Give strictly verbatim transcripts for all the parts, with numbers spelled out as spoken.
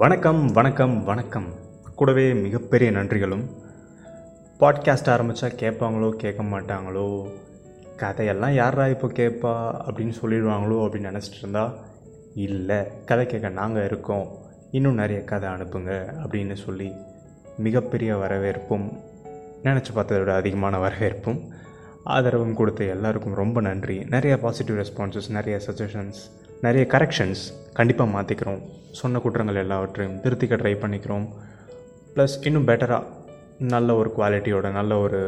வணக்கம் வணக்கம் வணக்கம் கூடவே மிகப்பெரிய நன்றிகளும். பாட்காஸ்ட் ஆரம்பித்தா கேட்பாங்களோ கேட்க மாட்டாங்களோ, கதையெல்லாம் யாரா இப்போ கேட்பா அப்படின்னு சொல்லிடுவாங்களோ அப்படின்னு நினச்சிட்டு இருந்தா, இல்லை, கதை கேட்க நாங்கள் இருக்கோம், இன்னும் நிறைய கதை அனுப்புங்க அப்படின்னு சொல்லி மிகப்பெரிய வரவேற்பும், நினச்சி பார்த்ததை விட அதிகமான வரவேற்பும் ஆதரவும் கொடுத்த எல்லாருக்கும் ரொம்ப நன்றி. நிறைய பாசிட்டிவ் ரெஸ்பான்சஸ், நிறைய சஜஷன்ஸ், நிறைய கரெக்ஷன்ஸ். கண்டிப்பாக மாற்றிக்கிறோம், சொன்ன குற்றங்கள் எல்லாவற்றையும் திருத்திக்க ட்ரை பண்ணிக்கிறோம். ப்ளஸ் இன்னும் பெட்டராக நல்ல ஒரு குவாலிட்டியோட, நல்ல ஒரு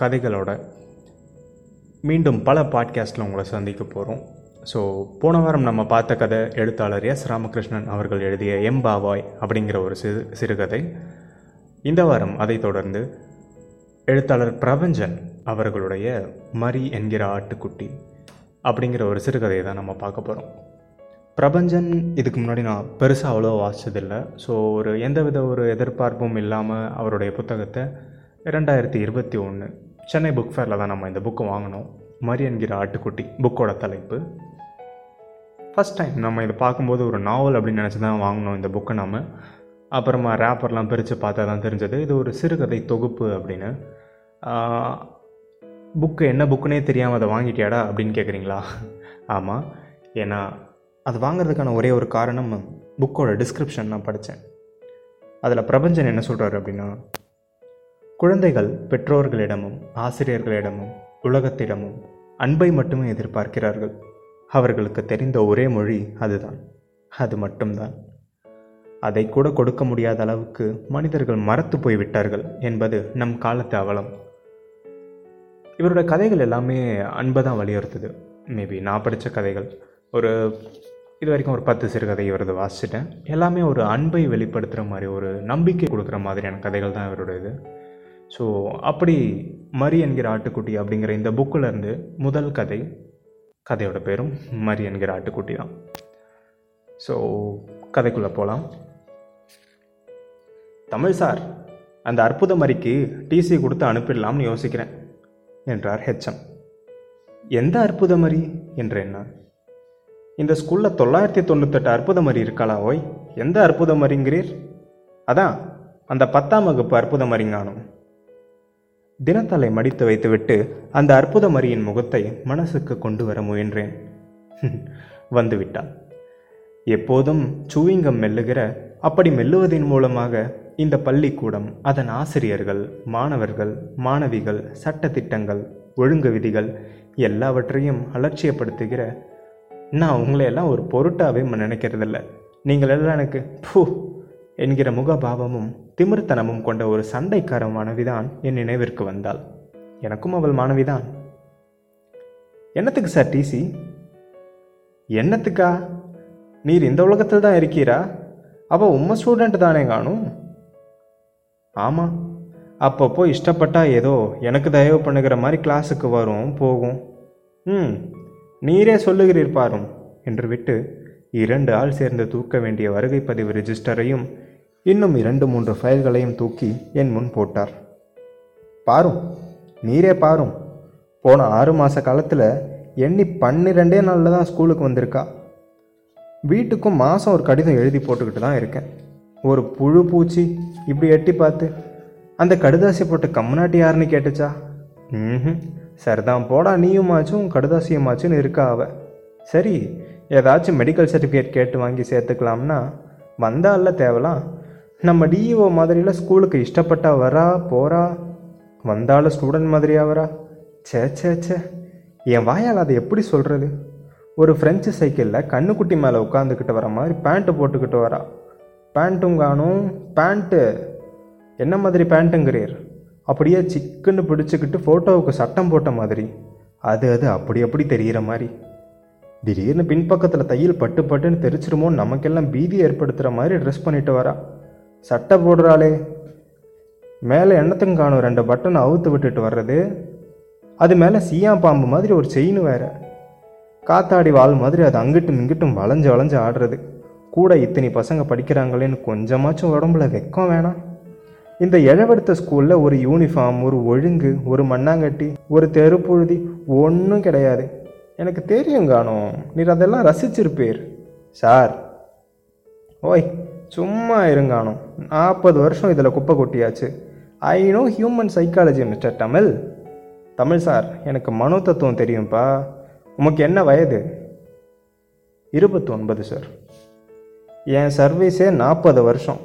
கதைகளோட மீண்டும் பல பாட்காஸ்ட்டில் உங்களை சந்திக்க போகிறோம். ஸோ போன வாரம் நம்ம பார்த்த கதை எழுத்தாளர் எஸ் ராமகிருஷ்ணன் அவர்கள் எழுதிய எம்பாவாய் அப்படிங்கிற ஒரு சிறு சிறுகதை. இந்த வாரம் அதை தொடர்ந்து எழுத்தாளர் பிரபஞ்சன் அவர்களுடைய மரி என்கிற ஆட்டுக்குட்டி அப்படிங்கிற ஒரு சிறுகதையை தான் நம்ம பார்க்க போகிறோம். பிரபஞ்சன் இதுக்கு முன்னாடி நான் பெருசாக அவ்வளோ வாசித்ததில்லை. ஸோ ஒரு எந்தவித ஒரு எதிர்பார்ப்பும் இல்லாமல் அவருடைய புத்தகத்தை ரெண்டாயிரத்தி இருபத்தி ஒன்று சென்னை புக் ஃபேரில் தான் நம்ம இந்த புக்கு வாங்கினோம். மரி என்கிற ஆட்டுக்குட்டி புக்கோட தலைப்பு. ஃபஸ்ட் டைம் நம்ம இதை பார்க்கும்போது ஒரு நாவல் அப்படின்னு நினச்சி தான் வாங்கினோம் இந்த புக்கை. நம்ம அப்புறமா ரேப்பர்லாம் பிரித்து பார்த்தா தான் தெரிஞ்சது இது ஒரு சிறுகதை தொகுப்பு அப்படின்னு. புக்கு என்ன புக்குன்னே தெரியாமல் அதை வாங்கிட்டியாடா அப்படின்னு கேட்குறீங்களா? ஆமாம், ஏன்னா அது வாங்கிறதுக்கான ஒரே ஒரு காரணம் புக்கோட டிஸ்கிரிப்ஷன் நான் படித்தேன். அதில் பிரபஞ்சன் என்ன சொல்கிறாரு அப்படின்னா, குழந்தைகள் பெற்றோர்களிடமும் ஆசிரியர்களிடமும் உலகத்திடமும் அன்பை மட்டுமே எதிர்பார்க்கிறார்கள். அவர்களுக்கு தெரிந்த ஒரே மொழி அதுதான், அது மட்டும்தான். அதை கூட கொடுக்க முடியாத அளவுக்கு மனிதர்கள் மறத்து போய்விட்டார்கள் என்பது நம் காலத்து அவலம். இவரோட கதைகள் எல்லாமே அன்பை தான் வலியுறுத்துது. மேபி நான் படித்த கதைகள் ஒரு இது வரைக்கும் ஒரு பத்து சிறுகதை இவரது வாசிச்சிட்டேன். எல்லாமே ஒரு அன்பை வெளிப்படுத்துகிற மாதிரி, ஒரு நம்பிக்கை கொடுக்குற மாதிரியான கதைகள் தான் இவரோட இது. ஸோ அப்படி மரி என்கிற ஆட்டுக்குட்டி அப்படிங்கிற இந்த புக்கிலேருந்து முதல் கதை, கதையோட பேரும் மரி என்கிற ஆட்டுக்குட்டி தான். ஸோ கதைக்குள்ளே போகலாம். தமிழ் சார், அந்த அற்புத மரிக்கு டிசி கொடுத்து அனுப்பிடலாம்னு யோசிக்கிறேன் என்றார் ஹெச்எம். எந்த அற்புத மரி என்றேன் நான். இந்த ஸ்கூலில் தொள்ளாயிரத்தி தொண்ணூத்தெட்டு அற்புத மரி இருக்காளா? ஓய், எந்த அற்புத மரிங்கிறீர்? அதான் அந்த பத்தாம் வகுப்பு அற்புத மரிங்கானும். தினத்தலை மடித்து வைத்துவிட்டு அந்த அற்புத மரியின் முகத்தை மனசுக்கு கொண்டு வர முயன்றேன். வந்துவிட்டாள். எப்போதும் சூவிங்கம் மெல்லுகிற, அப்படி மெல்லுவதின் மூலமாக இந்த பள்ளிக்கூடம், அதன் ஆசிரியர்கள், மாணவர்கள், மாணவிகள், சட்டத்திட்டங்கள், ஒழுங்கு விதிகள் எல்லாவற்றையும் அலட்சியப்படுத்துகிற, நான் உங்களையெல்லாம் ஒரு பொருட்டாவே நினைக்கிறதில்ல, நீங்கள் எல்லாம் எனக்கு பூ என்கிற முகபாவமும் திமிர்த்தனமும் கொண்ட ஒரு சண்டைக்கார மாணவிதான் என் நினைவிற்கு வந்தாள். எனக்கும் அவள் மாணவிதான். என்னத்துக்கு சார் டிசி? என்னத்துக்கா? நீர் இந்த உலகத்தில் தான் இருக்கிறா? அவள் உம்மை ஸ்டூடெண்ட் தானே காணும்? ஆமாம், அப்பப்போ இஷ்டப்பட்டா ஏதோ எனக்கு தயவு பண்ணுகிற மாதிரி கிளாஸுக்கு வரும் போகும். ம், நீரே சொல்லுகிறீர் பாரும் என்று விட்டு இரண்டு ஆள் சேர்ந்து தூக்க வேண்டிய வருகை பதிவு ரிஜிஸ்டரையும் இன்னும் இரண்டு மூன்று ஃபைல்களையும் தூக்கி என் முன் போட்டார். பாரும், நீரே பாரும், போன ஆறு மாத காலத்தில் எண்ணி பன்னிரெண்டே நாளில் தான் ஸ்கூலுக்கு வந்திருக்கா. வீட்டுக்கும் மாதம் ஒரு கடிதம் எழுதி போட்டுக்கிட்டு தான் இருக்கேன். ஒரு புழு பூச்சி இப்படி எட்டி பார்த்து அந்த கடுதாசி போட்ட கம்முனாட்டி யாருன்னு கேட்டுச்சா? ம், சரிதான் போடா, நீயுமாச்சும் கடுதாசியுமாச்சுன்னு இருக்கா அவ. சரி, ஏதாச்சும் மெடிக்கல் சர்டிஃபிகேட் கேட்டு வாங்கி சேர்த்துக்கலாம்னா வந்தால தேவலாம். நம்ம டிஇஓ மாதிரியில் ஸ்கூலுக்கு இஷ்டப்பட்டா வரா போகிறா, வந்தாலும் ஸ்டூடெண்ட் மாதிரியா வரா. சே சே சே, என் வாயால் அதை எப்படி சொல்கிறது? ஒரு ஃப்ரெஞ்சு சைக்கிளில் கண்ணுக்குட்டி மேலே உட்காந்துக்கிட்டு வர மாதிரி பேண்ட்டு போட்டுக்கிட்டு வரா. பேண்ட்டும் காணும், பேண்ட்டு என்ன மாதிரி பேண்ட்டுங்கிறீர்? அப்படியே சிக்குன்னு பிடிச்சிக்கிட்டு ஃபோட்டோவுக்கு சட்டம் போட்ட மாதிரி, அது அது அப்படி அப்படி தெரிகிற மாதிரி. திடீர்னு பின்பக்கத்தில் தையல் பட்டு பட்டுன்னு தெரிச்சிருமோ நமக்கெல்லாம் பீதி ஏற்படுத்துகிற மாதிரி ட்ரெஸ் பண்ணிட்டு வரா. சட்டை போடுறாளே, மேலே எண்ணத்துக்கும் காணும் ரெண்டு பட்டனை அவுத்து விட்டுட்டு வர்றது, அது மேலே சீயா பாம்பு மாதிரி ஒரு செயின் வேறு, காத்தாடி வால் மாதிரி அது அங்கிட்டும் இங்கிட்டும் வளைஞ்சு வளைஞ்சு ஆடுறது. கூட இத்தனை பசங்க படிக்கிறாங்களேன்னு கொஞ்சமாச்சும் உடம்புல வெக்கம் வேணாம். இந்த இழவெடுத்த ஸ்கூலில் ஒரு யூனிஃபார்ம், ஒரு ஒழுங்கு, ஒரு மண்ணாங்கட்டி, ஒரு தெருப்புழுதி ஒன்றும் கிடையாது. எனக்கு தெரியும் காணும், நீர் அதெல்லாம் ரசிச்சிருப்பீர் சார். ஓய், சும்மா இருங்கானோ, நாற்பது வருஷம் இதில் குப்பை கொட்டியாச்சு. I know human psychology mister Tamil. Tamil sir, எனக்கு மனோ தத்துவம் தெரியும்ப்பா. உமக்கு என்ன வயது? இருபத்தி ஒன்பது சார். என் சர்வீஸே நாற்பது வருஷம்.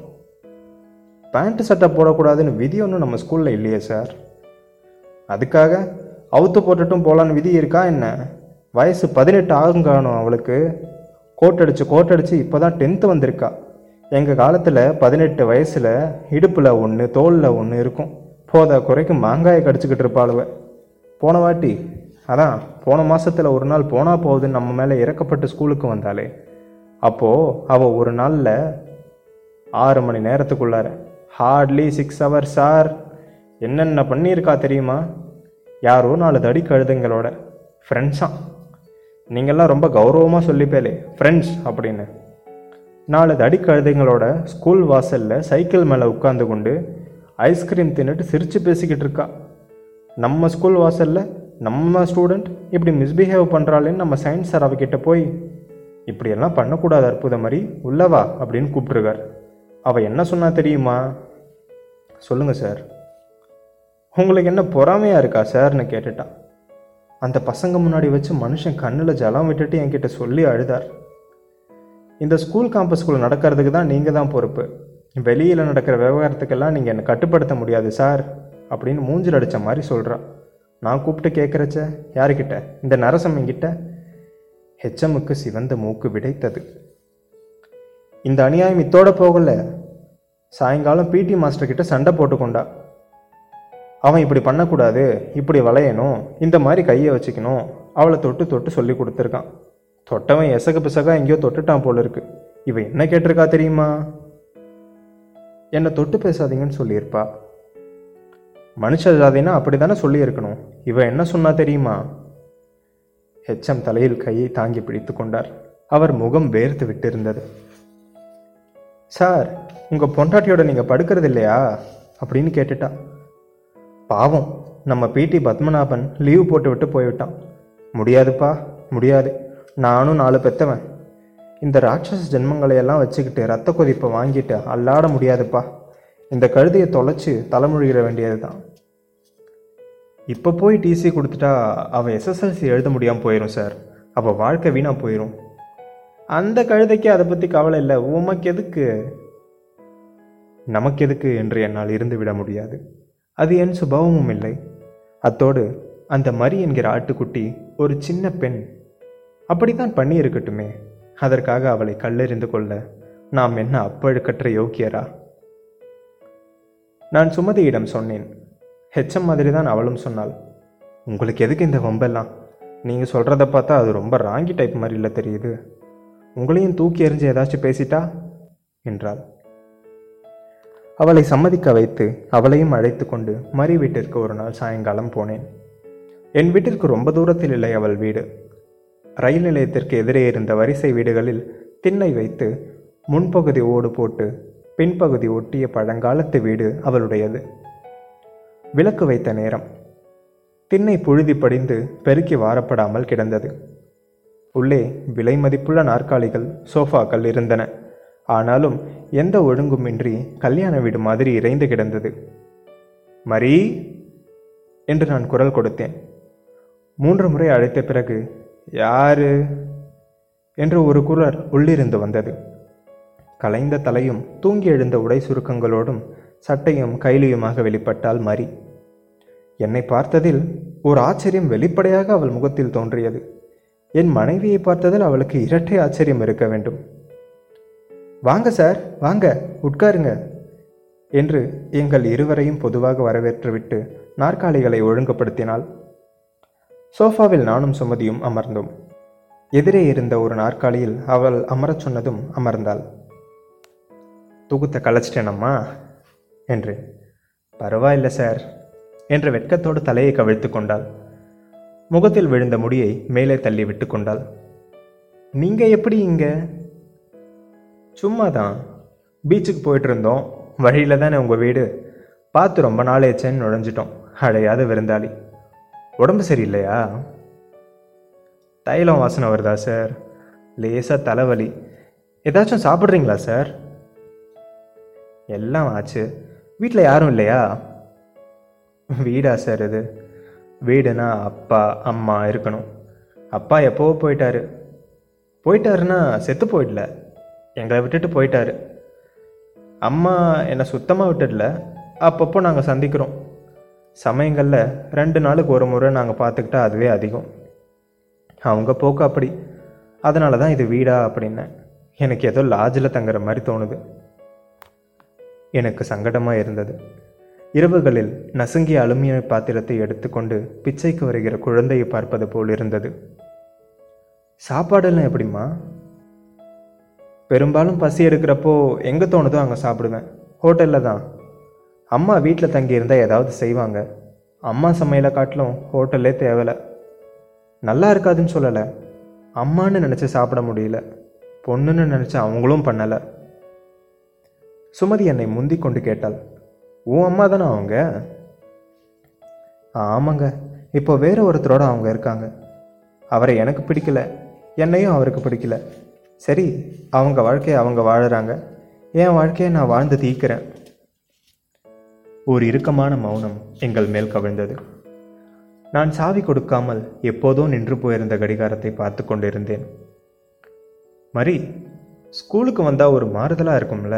பேண்ட்டு சட்டை போடக்கூடாதுன்னு விதி ஒன்றும் நம்ம ஸ்கூலில் இல்லையே சார். அதுக்காக அவுத்து போட்டுட்டும் போகலான்னு விதி இருக்கா என்ன? வயசு பதினெட்டு ஆகும் காணும் அவளுக்கு. கோட்டடிச்சு கோட்டடிச்சு இப்போ தான் டென்த்து வந்திருக்கா. எங்கள் காலத்தில் பதினெட்டு வயசில் இடுப்பில் ஒன்று தோளில் ஒன்று இருக்கும். போதா குறைக்கு மாங்காயை கடிச்சிக்கிட்டு இருப்பாளுவ. போன வாட்டி அதான் போன மாதத்தில் ஒரு நாள் போனால் போகுதுன்னு நம்ம மேலே இறக்கப்பட்டு ஸ்கூலுக்கு வந்தாலே, அப்போது அவள் ஒரு நாளில் ஆறு மணி நேரத்துக்குள்ளார ஹார்ட்லி சிக்ஸ் ஹவர்ஸ் சார் என்னென்ன பண்ணியிருக்கா தெரியுமா? யாரோ நாலு தடி கழுதுங்களோட ஃப்ரெண்ட்ஸாக, நீங்கள்லாம் ரொம்ப கௌரவமாக சொல்லிப்பேலே ஃப்ரெண்ட்ஸ் அப்படின்னு, நாலு தடி கழுதுங்களோட ஸ்கூல் வாசலில் சைக்கிள் மேலே உட்காந்து கொண்டு ஐஸ்கிரீம் தின்னுட்டு சிரித்து பேசிக்கிட்டு இருக்கா. நம்ம ஸ்கூல் வாசலில் நம்ம ஸ்டூடெண்ட் இப்படி மிஸ்பிஹேவ் பண்ணுறாளேன்னு நம்ம சயின்ஸ் சார் அவகிட்ட போய் இப்படியெல்லாம் பண்ணக்கூடாது அற்புத மாதிரி உள்ளவா அப்படின்னு கூப்பிட்ருக்கார். அவள் என்ன சொன்னா தெரியுமா? சொல்லுங்கள் சார். உங்களுக்கு என்ன பொறாமையாக இருக்கா சார்னு கேட்டுட்டான். அந்த பசங்க முன்னாடி வச்சு மனுஷன் கண்ணில் ஜலம் விட்டுட்டு என்கிட்ட சொல்லி அழுதார். இந்த ஸ்கூல் காம்பஸ்குள்ளே நடக்கிறதுக்கு தான் நீங்கள் தான் பொறுப்பு. வெளியில் நடக்கிற விவகாரத்துக்கெல்லாம் நீங்கள் என்னை கட்டுப்படுத்த முடியாது சார் அப்படின்னு மூஞ்சில் அடித்த மாதிரி சொல்கிறான். நான் கூப்பிட்டு கேட்குறச்ச யாருக்கிட்ட? இந்த நரசம்கிட்ட. ஹெச்எம்முக்கு சிவந்த மூக்கு விடைத்தது. இந்த அநியாயம் இத்தோட போகல. சாயங்காலம் பிடி மாஸ்டர்கிட்ட சண்டை போட்டுக்கொண்டா. அவன் இப்படி பண்ணக்கூடாது, இப்படி வளையணும், இந்த மாதிரி கையை வச்சுக்கணும், அவளை தொட்டு தொட்டு சொல்லி கொடுத்துருக்கான். தொட்டவன் எசகு பிசகா எங்கேயோ தொட்டுட்டான் போல இருக்கு. இவன் என்ன கேட்டிருக்கா தெரியுமா? என்னை தொட்டு பேசாதீங்கன்னு சொல்லியிருப்பா. மனுஷ ஜாதினா அப்படி தானே சொல்லியிருக்கணும். இவன் என்ன சொன்னா தெரியுமா? ஹெச்எம் தலையில் கையை தாங்கி பிடித்து கொண்டார். அவர் முகம் வேர்த்து விட்டிருந்தது. சார், உங்கள் பொண்டாட்டியோட நீங்கள் படுக்கிறது இல்லையா அப்படின்னு கேட்டுட்டா. பாவம், நம்ம பிடி பத்மநாபன் லீவு போட்டு விட்டு போய்விட்டான். முடியாதுப்பா முடியாது, நானும் நாலு பெற்றவன். இந்த ராட்சச ஜென்மங்களையெல்லாம் வச்சுக்கிட்டு ரத்த கொதிப்பை வாங்கிட்டு அல்லாட முடியாதுப்பா. இந்த கழுதையை தொலைச்சி தலைமுழுகிற வேண்டியது தான். இப்போ போய் டிசி கொடுத்துட்டா அவள் எஸ்எஸ்எல்சி எழுத முடியாமல் போயிடும் சார். அவள் வாழ்க்கை வீணாக போயிடும். அந்த கழுதைக்கு அதை பற்றி கவலை இல்லை. உமக்கு எதுக்கு நமக்கு எதுக்கு என்று என்னால் இருந்து விட முடியாது. அது என் சுபாவமும் இல்லை. அத்தோடு அந்த மரி என்கிற ஆட்டுக்குட்டி ஒரு சின்ன பெண். அப்படித்தான் பண்ணி இருக்கட்டுமே. அதற்காக அவளை கல்லெறிந்து கொள்ள நாம் என்ன அப்பழுக்கற்ற யோக்கியரா? நான் சுமதியிடம் சொன்னேன். ஹெச்எம் மாதிரி தான் அவளும் சொன்னாள். உங்களுக்கு எதுக்கு இந்த வம்பெல்லாம்? நீங்கள் சொல்கிறத பார்த்தா அது ரொம்ப ராங்கி டைப் மாதிரி இல்லை தெரியுது. உங்களையும் தூக்கி எறிஞ்சு ஏதாச்சும் பேசிட்டா என்றாள். அவளை சம்மதிக்க வைத்து அவளையும் அழைத்து கொண்டு மரி வீட்டிற்கு ஒரு நாள் சாயங்காலம் போனேன். என் வீட்டிற்கு ரொம்ப தூரத்தில் இல்லை அவள் வீடு. ரயில் நிலையத்திற்கு எதிரே இருந்த வரிசை வீடுகளில் திண்ணை வைத்து முன்பகுதி ஓடு போட்டு பின்பகுதி ஒட்டிய பழங்காலத்து வீடு அவளுடையது. விளக்கு வைத்த நேரம். திண்ணை புழுதி படிந்து பெருக்கி வாரப்படாமல் கிடந்தது. உள்ளே விலை மதிப்புள்ள நாற்காலிகள், சோஃபாக்கள் இருந்தன. ஆனாலும் எந்த ஒழுங்குமின்றி கல்யாண வீடு மாதிரி இறைந்து கிடந்தது. மரி என்று நான் குரல் கொடுத்தேன். மூன்று முறை அழைத்த பிறகு யாரு என்று ஒரு குரல் உள்ளிருந்து வந்தது. கலைந்த தலையும் தூங்கி எழுந்த உடை சுருக்கங்களோடும் சட்டையும் கைலியுமாக வெளிப்பட்டாள் மரி. என்னை பார்த்ததில் ஒரு ஆச்சரியம் வெளிப்படையாக அவள் முகத்தில் தோன்றியது. என் மனைவியை பார்த்ததில் அவளுக்கு இரட்டை ஆச்சரியம் இருக்க வேண்டும். வாங்க சார், வாங்க உட்காருங்க என்று எங்கள் இருவரையும் பொதுவாக வரவேற்றுவிட்டு நாற்காலிகளை ஒழுங்குபடுத்தினாள். சோஃபாவில் நானும் சுமதியும் அமர்ந்தோம். எதிரே இருந்த ஒரு நாற்காலியில் அவள் அமரச் சொன்னதும் அமர்ந்தாள். தூக்கத்தை கலைச்சிட்டேனம்மா என்று. பரவாயில்லை சார் என்று வெட்கத்தோடு தலையை கவிழ்த்து கொண்டாள். முகத்தில் விழுந்த முடியை மேலே தள்ளி விட்டு கொண்டாள். நீங்கள் எப்படி இங்கே? சும்மா தான் பீச்சுக்கு போயிட்டு இருந்தோம். வழியில் தானே உங்கள் வீடு, பார்த்து ரொம்ப நாள் ஏச்சேன்னு நுழைஞ்சிட்டோம். அழையாத விருந்தாளி. உடம்பு சரியில்லையா? தைலம் வாசனை வருதா சார்? லேசாக தலைவலி. ஏதாச்சும் சாப்பிட்றீங்களா சார்? எல்லாம் ஆச்சு. வீட்டில் யாரும் இல்லையா? வீடா சார் இது? வீடுனா அப்பா அம்மா இருக்கணும். அப்பா எப்போவோ போயிட்டாரு. போயிட்டாருன்னா செத்து போயிடல, எங்களை விட்டுட்டு போயிட்டாரு. அம்மா என்னை சுத்தமாக விட்டுடல. அப்பப்போ நாங்கள் சந்திக்கிறோம். சமயங்களில் ரெண்டு நாளுக்கு ஒரு முறை நாங்கள் பார்த்துக்கிட்டா அதுவே அதிகம். அவங்க போக்கு அப்படி. அதனால தான் இது வீடா அப்படின்னேன். எனக்கு ஏதோ லாட்ஜில் தங்குற மாதிரி தோணுது. எனக்கு சங்கடமாக இருந்தது. இரவுகளில் நசுங்கிய அலுமினிய பாத்திரத்தை எடுத்துக்கொண்டு பிச்சைக்கு வருகிற குழந்தையை பார்ப்பது போல் இருந்தது. சாப்பாடெல்லாம் எப்படிம்மா? பெரும்பாலும் பசி எடுக்கிறப்போ எங்கே தோணுதோ அங்கே சாப்பிடுவேன். ஹோட்டலில் தான். அம்மா வீட்டில் தங்கியிருந்தால் ஏதாவது செய்வாங்க. அம்மா சமையலை காட்டிலும் ஹோட்டல்லே தேவலை. நல்லா இருக்காதுன்னு சொல்லலை. அம்மான்னு நினச்சி சாப்பிட முடியல. பொண்ணுன்னு நினச்சி அவங்களும் பண்ணலை. சுமதி என்னை முந்தி கொண்டு கேட்டாள், உன் அம்மா தானே அவங்க? ஆமாங்க, இப்போ வேற ஒருத்தரோட அவங்க இருக்காங்க. அவரை எனக்கு பிடிக்கல, என்னையும் அவருக்கு பிடிக்கல. சரி, அவங்க வாழ்க்கையை அவங்க வாழறாங்க, என் வாழ்க்கையை நான் வாழ்ந்து தீக்கிறேன். ஒரு இறுக்கமான மௌனம் எங்கள் மேல் கவிழ்ந்தது. நான் சாவி கொடுக்காமல் எப்போதோ நின்று போயிருந்த கடிகாரத்தை பார்த்து கொண்டிருந்தேன். மரி, ஸ்கூலுக்கு வந்தால் ஒரு மாறுதலாக இருக்கும்ல.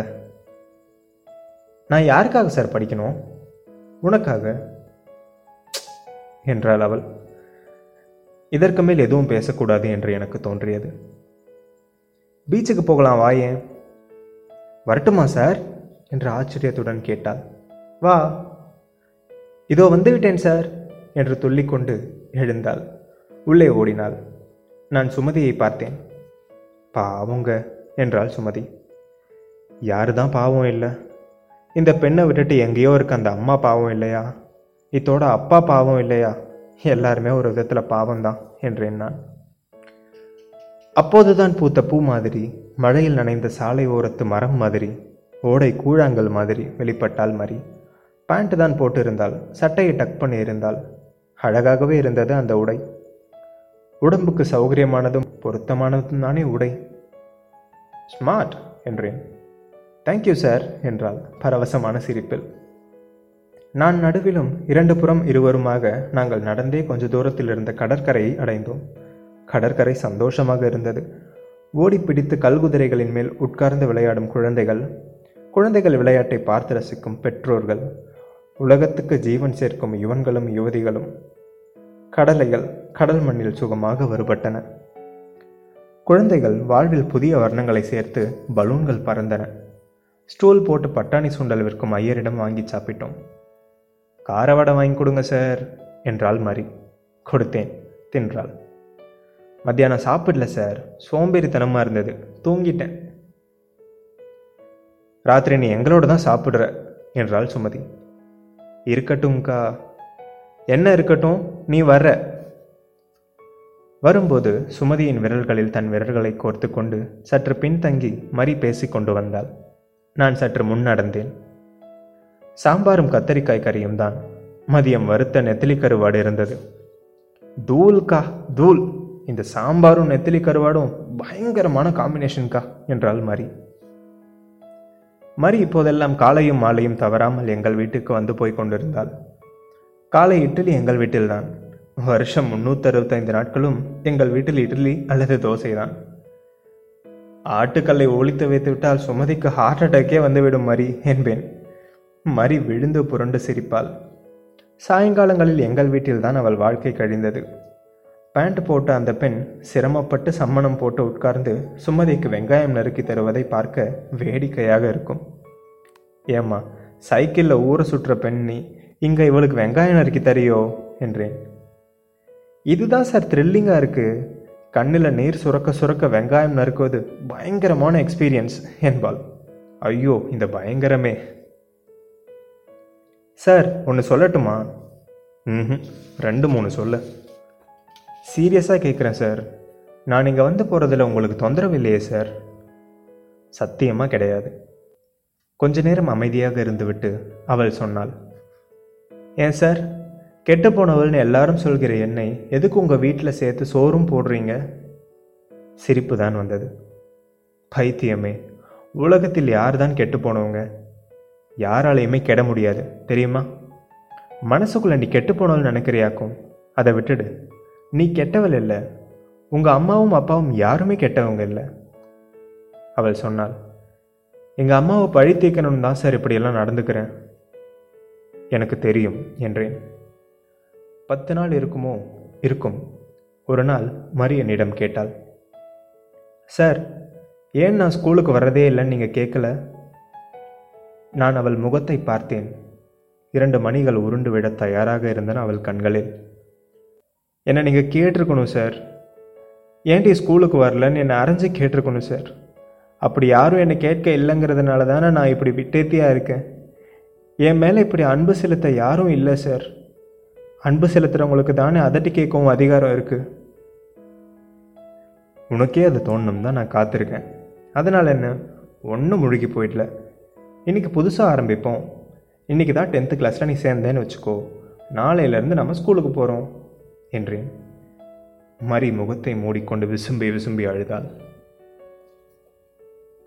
நான் யாருக்காக சார் படிக்கணும்? உனக்காக என்றாள் அவள். இதற்கு மேல் எதுவும் பேசக்கூடாது என்று எனக்கு தோன்றியது. பீச்சுக்கு போகலாம் வாயேன். வரட்டுமா சார் என்று ஆச்சரியத்துடன் கேட்டாள். வா. இதோ வந்துவிட்டேன் சார் என்று துள்ளிக்கொண்டு எழுந்தாள். உள்ளே ஓடினாள். நான் சுமதியை பார்த்தேன். பாவங்க என்றாள் சுமதி. யாரு தான் பாவம் இல்லை? இந்த பெண்ணை விட்டுட்டு எங்கேயோ இருக்க அந்த அம்மா பாவம் இல்லையா? இதோட அப்பா பாவம் இல்லையா? எல்லாருமே ஒரு விதத்தில் பாவம்தான் என்றேன் நான். அப்போதுதான் பூத்த பூ மாதிரி, மழையில் நனைந்த சாலை ஓரத்து மரம் மாதிரி, ஓடை கூழாங்கல் மாதிரி வெளிப்பட்டாள் மரி. பேண்ட் தான் போட்டு இருந்தாள். சட்டையை டக் பண்ணி இருந்தாள். அழகாகவே இருந்தது அந்த உடை. உடம்புக்கு சௌகரியமானதும் பொருத்தமானதும் தானே உடை. ஸ்மார்ட் என்றேன். தேங்க்யூ சார் என்றாள் பரவசமான சிரிப்பில். நான் நடுவிலும் இரண்டு புறம் இருவருமாக நாங்கள் நடந்தே கொஞ்ச தூரத்தில் இருந்த கடற்கரையை அடைந்தோம். கடற்கரை சந்தோஷமாக இருந்தது. ஓடி பிடித்து கல்குதிரைகளின் மேல் உட்கார்ந்து விளையாடும் குழந்தைகள், குழந்தைகள் விளையாட்டை பார்த்து ரசிக்கும் பெற்றோர்கள், உலகத்துக்கு ஜீவன் சேர்க்கும் யுவன்களும் யுவதிகளும், கடலைகள் கடல் மண்ணில் சுகமாக வருபட்டன. குழந்தைகள் வாழ்வில் புதிய வர்ணங்களை சேர்த்து பலூன்கள் பறந்தன. ஸ்டூல் போட்டு பட்டாணி சுண்டல் விற்கும் ஐயரிடம் வாங்கி சாப்பிட்டோம். காரவடை வாங்கி கொடுங்க சார் என்றாள் மரி. கொடுத்தேன். தின்றாள். மத்தியானம் சாப்பிடல சார், சோம்பேறித்தனமாக இருந்தது, தூங்கிட்டேன். ராத்திரி நீ எங்களோட தான் சாப்பிட்ற என்றாள் சுமதி. இருக்கட்டும்க்கா. என்ன இருக்கட்டும், நீ வர்ற. வரும்போது சுமதியின் விரல்களில் தன் விரல்களை கோர்த்து கொண்டு சற்று பின்தங்கி மரி பேசி கொண்டு வந்தாள். நான் சற்று முன் நடந்தேன். சாம்பாரும் கத்தரிக்காய் கறியும் தான். மதியம் வறுத்த நெத்திலி கருவாடு இருந்தது. தூள்கா தூள். இந்த சாம்பாரும் நெத்திலி கருவாடும் பயங்கரமான காம்பினேஷன்கா என்றாள் மரி. மரி இப்போதெல்லாம் காலையும் மாலையும் தவறாமல் எங்கள் வீட்டுக்கு வந்து போய் கொண்டிருந்தாள். காலை இட்லி எங்கள் வீட்டில்தான். வருஷம் முன்னூற்றி அறுபத்தைந்து நாட்களும் எங்கள் வீட்டில் இட்லி அல்லது தோசை தான். ஆட்டுக்கல்லை ஒழித்து வைத்து விட்டால் சுமதிக்கு ஹார்ட் அட்டாக்கே வந்துவிடும் மரி என்பேன். மரி விழுந்து புரண்டு சிரிப்பாள். சாயங்காலங்களில் எங்கள் வீட்டில்தான் அவள் வாழ்க்கை கழிந்தது. பேண்ட் போட்ட அந்த பெண் சிரமப்பட்டு சம்மணம் போட்டு உட்கார்ந்து சுமதிக்கு வெங்காயம் நறுக்கி தருவதை பார்க்க வேடிக்கையாக இருக்கும். ஏம்மா, சைக்கிளில் ஊரை சுற்ற பெண் நீ, இங்கே இவளுக்கு வெங்காயம் நறுக்கி தரியோ என்றேன். இதுதான் சார் த்ரில்லிங்காக இருக்குது. கண்ணில் நீர் சுரக்க சுரக்க வெங்காயம் நறுக்குவது பயங்கரமான எக்ஸ்பீரியன்ஸ் என்பாள். ஐயோ, இந்த பயங்கரமே. சார் ஒன்று சொல்லட்டுமா? ம், ரெண்டு மூணு சொல்ல. சீரியஸாக கேட்குறேன் சார். நான் இங்கே வந்து போகிறதுல உங்களுக்கு தொந்தரவு இல்லையே சார்? சத்தியமாக கிடையாது. கொஞ்ச நேரம் அமைதியாக இருந்துவிட்டு அவள் சொன்னாள். ஏன் சார், கெட்டு போனவள்னு எல்லாரும் சொல்கிற என்னை எதுக்கு உங்கள் வீட்டில் சேர்த்து சோறும் போடுறீங்க? சிரிப்பு தான் வந்தது. பைத்தியமே, உலகத்தில் யார் தான் கெட்டு போனவங்க? யாராலையுமே கெட முடியாது தெரியுமா. மனசுக்குள்ளே நீ கெட்டு போனாலும் நினைக்கிறியாக்கும், அதை விட்டுடு. நீ கெட்டவள் இல்லை, உங்கள் அம்மாவும் அப்பாவும் யாருமே கெட்டவங்க இல்லை. அவள் சொன்னாள், எங்கள் அம்மாவை பழி தீர்க்கணும்னு தான் சார் இப்படியெல்லாம் நடந்துக்கிறேன். எனக்கு தெரியும் என்றேன். பத்து நாள் இருக்குமோ? இருக்கும். ஒரு நாள் மரி என்னிடம் கேட்டாள், சார் ஏன் நான் ஸ்கூலுக்கு வர்றதே இல்லைன்னு நீங்கள் கேட்கல? நான் அவள் முகத்தை பார்த்தேன். இரண்டு மணிகள் உருண்டு விட தயாராக இருந்தன அவள் கண்களில். என்னை நீங்கள் கேட்டிருக்கணும் சார், ஏன்டி ஸ்கூலுக்கு வரலன்னு என்னை அரைஞ்சு கேட்டிருக்கணும் சார். அப்படி யாரும் என்னை கேட்க இல்லைங்கிறதுனால தானே நான் இப்படி விட்டேத்தியாக இருக்கேன். என் மேலே இப்படி அன்பு செலுத்த யாரும் இல்லை சார். அன்பு செலுத்துகிறவங்களுக்கு தானே அதட்டி கேட்கவும் அதிகாரம் இருக்குது. உனக்கே அது தோணும் தான் நான் காத்திருக்கேன். அதனால் என்ன, ஒன்றும் முழுகி போயிடல. இன்றைக்கி புதுசாக ஆரம்பிப்போம். இன்றைக்கி தான் டென்த்து கிளாஸில் நீ சேர்ந்தேன்னு வச்சுக்கோ. நாளையிலேருந்து நம்ம ஸ்கூலுக்கு போகிறோம் என்றேன். மரி முகத்தை மூடிக்கொண்டு விசும்பி விசும்பி அழுதாள்.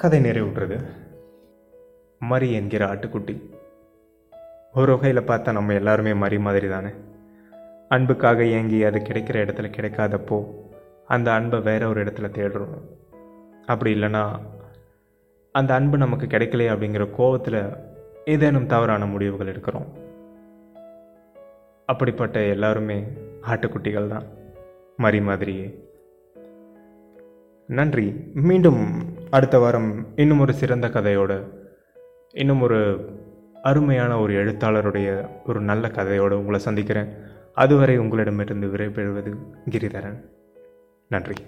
கதை நிறைவுற்றது. மரி என்கிற ஆட்டுக்குட்டி. ஒரு வகையில் பார்த்தா நம்ம எல்லாருமே மரி மாதிரி தானே. அன்புக்காக ஏங்கி அது கிடைக்கிற இடத்துல கிடைக்காதப்போ அந்த அன்பை வேற ஒரு இடத்துல தேடுறோம். அப்படி இல்லைன்னா அந்த அன்பு நமக்கு கிடைக்கலையே அப்படிங்கிற கோபத்தில் ஏதேனும் தவறான முடிவுகள் எடுக்கிறோம். அப்படிப்பட்ட எல்லாருமே ஆட்டுக்குட்டிகள் தான், மரி மாதிரியே. நன்றி. மீண்டும் அடுத்த வாரம் இன்னும் ஒரு சிறந்த கதையோடு, இன்னும் ஒரு அருமையான ஒரு எழுத்தாளருடைய ஒரு நல்ல கதையோடு உங்களை சந்திக்கிறேன். அதுவரை உங்களிடமிருந்து விடைபெறுவது கிரிதரன். நன்றி.